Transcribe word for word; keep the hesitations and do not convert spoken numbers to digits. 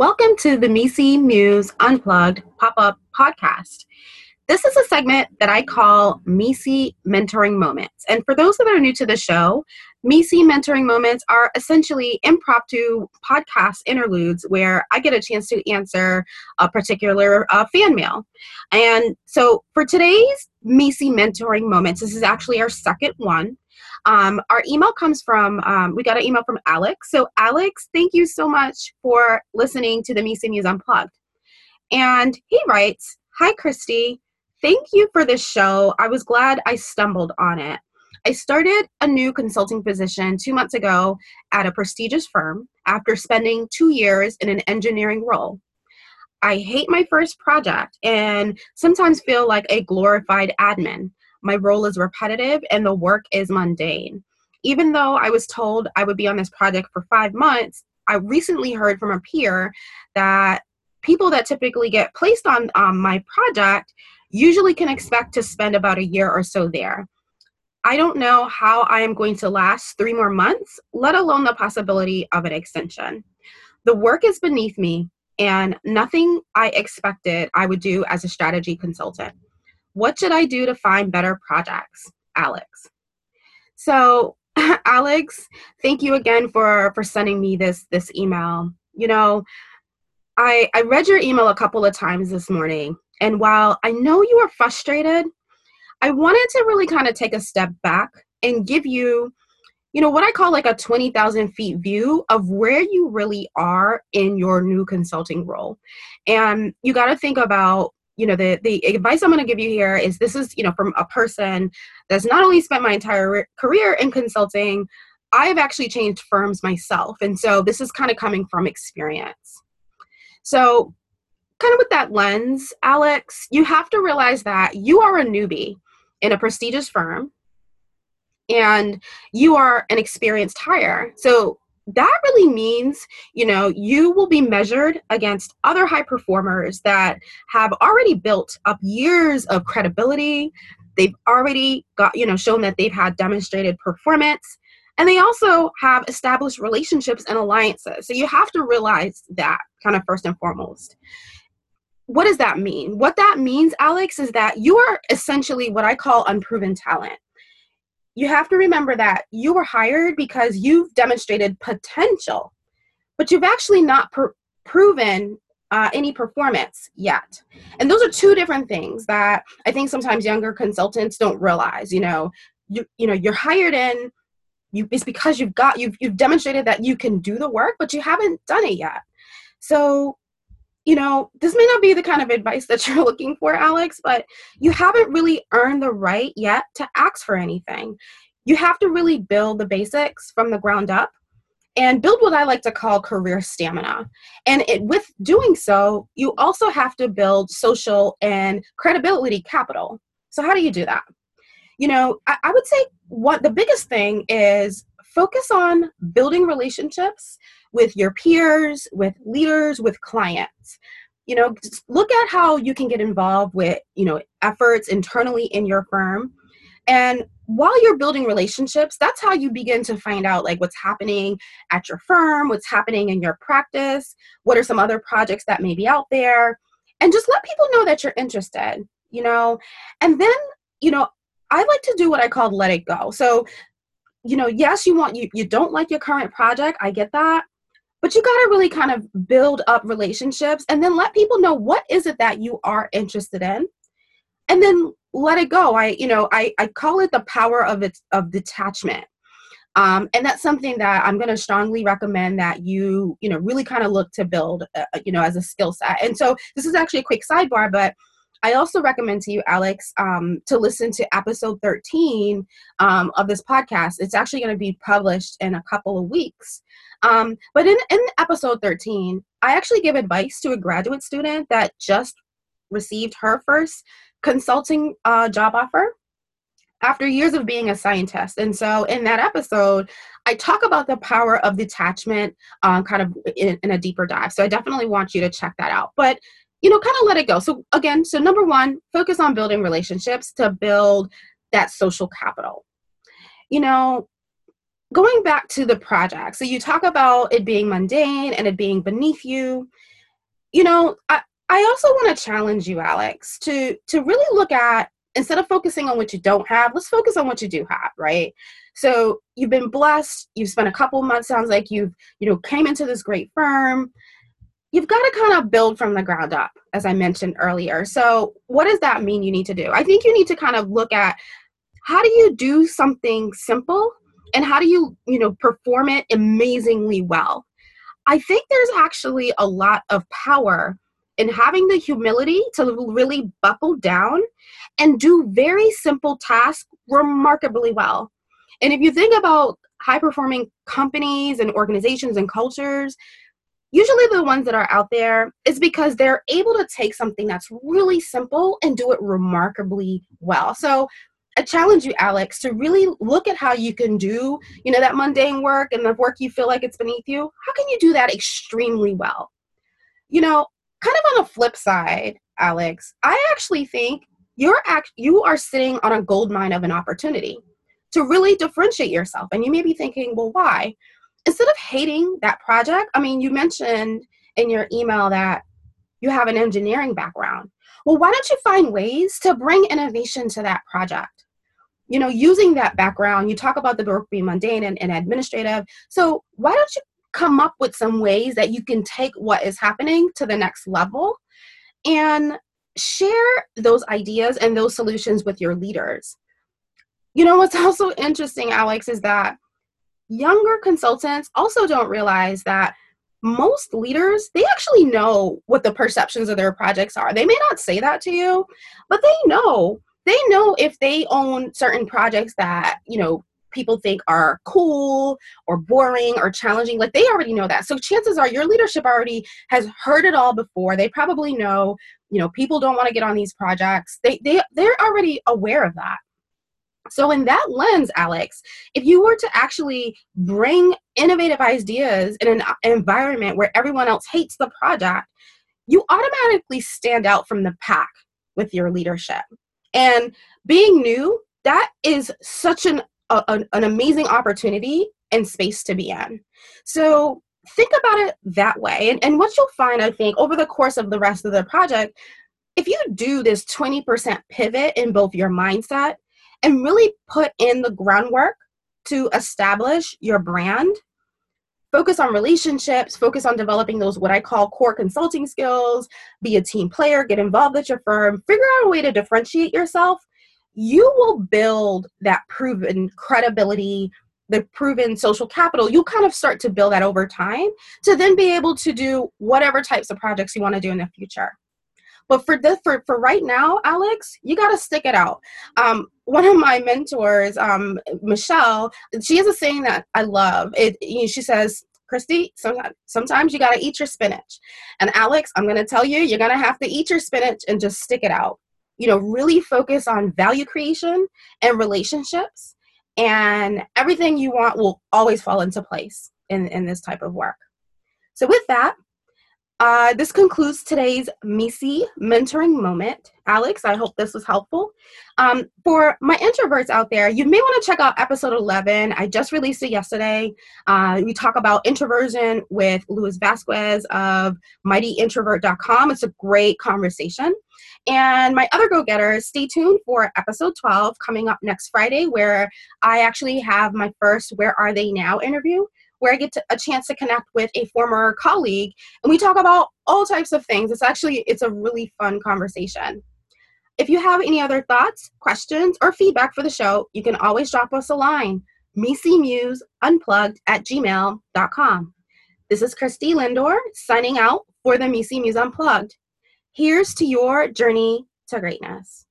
Welcome to the M E C E Muse Unplugged Pop-Up Podcast. This is a segment that I call M E C E Mentoring Moments. And for those that are new to the show, M E C E Mentoring Moments are essentially impromptu podcast interludes where I get a chance to answer a particular uh, fan mail. And so for today's M E C E Mentoring Moments, this is actually our second one. Um, our email comes from, um, we got an email from Alex. So Alex, thank you so much for listening to the M E C E Muse Unplugged. And he writes, "Hi, Christy. Thank you for this show. I was glad I stumbled on it. I started a new consulting position two months ago at a prestigious firm after spending two years in an engineering role. I hate my first project and sometimes feel like a glorified admin. My role is repetitive and the work is mundane. Even though I was told I would be on this project for five months, I recently heard from a peer that people that typically get placed on um, my project usually can expect to spend about a year or so there. I don't know how I am going to last three more months, let alone the possibility of an extension. The work is beneath me and nothing I expected I would do as a strategy consultant. What should I do to find better projects? Alex." So Alex, thank you again for, for sending me this, this email. You know, I, I read your email a couple of times this morning, and while I know you are frustrated, I wanted to really kind of take a step back and give you, you know, what I call like a twenty thousand feet view of where you really are in your new consulting role. And you got to think about, you know, the, the advice I'm going to give you here is this is, you know, from a person that's not only spent my entire re- career in consulting, I have actually changed firms myself. And so this is kind of coming from experience. So kind of with that lens, Alex, you have to realize that you are a newbie in a prestigious firm and you are an experienced hire. So that really means, you know, you will be measured against other high performers that have already built up years of credibility. They've already got, you know, shown that they've had demonstrated performance, and they also have established relationships and alliances. So you have to realize that kind of first and foremost. What does that mean? What that means, Alex, is that you are essentially what I call unproven talent. You have to remember that you were hired because you've demonstrated potential, but you've actually not pr- proven uh, any performance yet. And those are two different things that I think sometimes younger consultants don't realize. You know, you you know you're hired in, you it's because you've got you've you've demonstrated that you can do the work, but you haven't done it yet. So, you know, this may not be the kind of advice that you're looking for, Alex, but you haven't really earned the right yet to ask for anything. You have to really build the basics from the ground up and build what I like to call career stamina. And it, with doing so, you also have to build social and credibility capital. So how do you do that? You know, I, I would say what the biggest thing is focus on building relationships with your peers, with leaders, with clients. You know, just look at how you can get involved with, you know, efforts internally in your firm. And while you're building relationships, that's how you begin to find out like what's happening at your firm, what's happening in your practice, what are some other projects that may be out there, and just let people know that you're interested, you know. And then, you know, I like to do what I call let it go. So, you know, yes, you want, you, you don't like your current project. I get that. But you got to really kind of build up relationships and then let people know what is it that you are interested in, and then let it go. I, you know, I, I call it the power of its, of detachment. Um, and that's something that I'm going to strongly recommend that you, you know, really kind of look to build, uh, you know, as a skill set. And so this is actually a quick sidebar, but I also recommend to you, Alex, um, to listen to episode thirteen um, of this podcast. It's actually going to be published in a couple of weeks. Um, but in, in episode thirteen, I actually give advice to a graduate student that just received her first consulting uh, job offer after years of being a scientist. And so in that episode, I talk about the power of detachment um, kind of in, in a deeper dive. So I definitely want you to check that out. But you know, kind of let it go. So again, so number one, focus on building relationships to build that social capital. You know, going back to the project, so you talk about it being mundane and it being beneath you. You know, I, I also want to challenge you, Alex, to, to really look at, instead of focusing on what you don't have, let's focus on what you do have, right? So you've been blessed. You've spent a couple months, sounds like you've, you know, came into this great firm. You've got to kind of build from the ground up, as I mentioned earlier. So what does that mean you need to do? I think you need to kind of look at, how do you do something simple and how do you, you know, perform it amazingly well? I think there's actually a lot of power in having the humility to really buckle down and do very simple tasks remarkably well. And if you think about high-performing companies and organizations and cultures, usually the ones that are out there, it's because they're able to take something that's really simple and do it remarkably well. So I challenge you, Alex, to really look at how you can do, you know, that mundane work and the work you feel like it's beneath you. How can you do that extremely well? You know, kind of on the flip side, Alex, I actually think you're act you are sitting on a goldmine of an opportunity to really differentiate yourself. And you may be thinking, well, why? Instead of hating that project, I mean, you mentioned in your email that you have an engineering background. Well, why don't you find ways to bring innovation to that project? You know, using that background, you talk about the work being mundane and, and administrative. So why don't you come up with some ways that you can take what is happening to the next level and share those ideas and those solutions with your leaders? You know, what's also interesting, Alex, is that younger consultants also don't realize that most leaders, they actually know what the perceptions of their projects are. They may not say that to you, but they know. They know if they own certain projects that, you know, people think are cool or boring or challenging, like they already know that. So chances are your leadership already has heard it all before. They probably know, you know, people don't want to get on these projects. They, they, they're already aware of that. So in that lens, Alex, if you were to actually bring innovative ideas in an environment where everyone else hates the project, you automatically stand out from the pack with your leadership. And being new, that is such an A, an amazing opportunity and space to be in. So think about it that way. And, and what you'll find, I think, over the course of the rest of the project, if you do this twenty percent pivot in both your mindset and really put in the groundwork to establish your brand, focus on relationships, focus on developing those what I call core consulting skills, be a team player, get involved at your firm, figure out a way to differentiate yourself, you will build that proven credibility, the proven social capital. You'll kind of start to build that over time to then be able to do whatever types of projects you want to do in the future. But for this, for, for right now, Alex, you got to stick it out. Um, one of my mentors, um, Michelle, she has a saying that I love. It, you know, she says, Christy, sometimes, sometimes you got to eat your spinach. And Alex, I'm going to tell you, you're going to have to eat your spinach and just stick it out. You know, really focus on value creation and relationships, and everything you want will always fall into place in, in this type of work. So with that, uh, this concludes today's M E C E Mentoring Moment. Alex, I hope this was helpful. Um, for my introverts out there, you may want to check out episode eleven. I just released it yesterday. Uh, we talk about introversion with Luis Vasquez of Mighty Introvert dot com. It's a great conversation. And my other go-getters, stay tuned for episode twelve coming up next Friday, where I actually have my first Where Are They Now interview, where I get to, a chance to connect with a former colleague, and we talk about all types of things. It's actually, it's a really fun conversation. If you have any other thoughts, questions, or feedback for the show, you can always drop us a line, M E C E Muse Unplugged at gmail dot com. This is Christy Lindor signing out for the M E C E Muse Unplugged. Here's to your journey to greatness.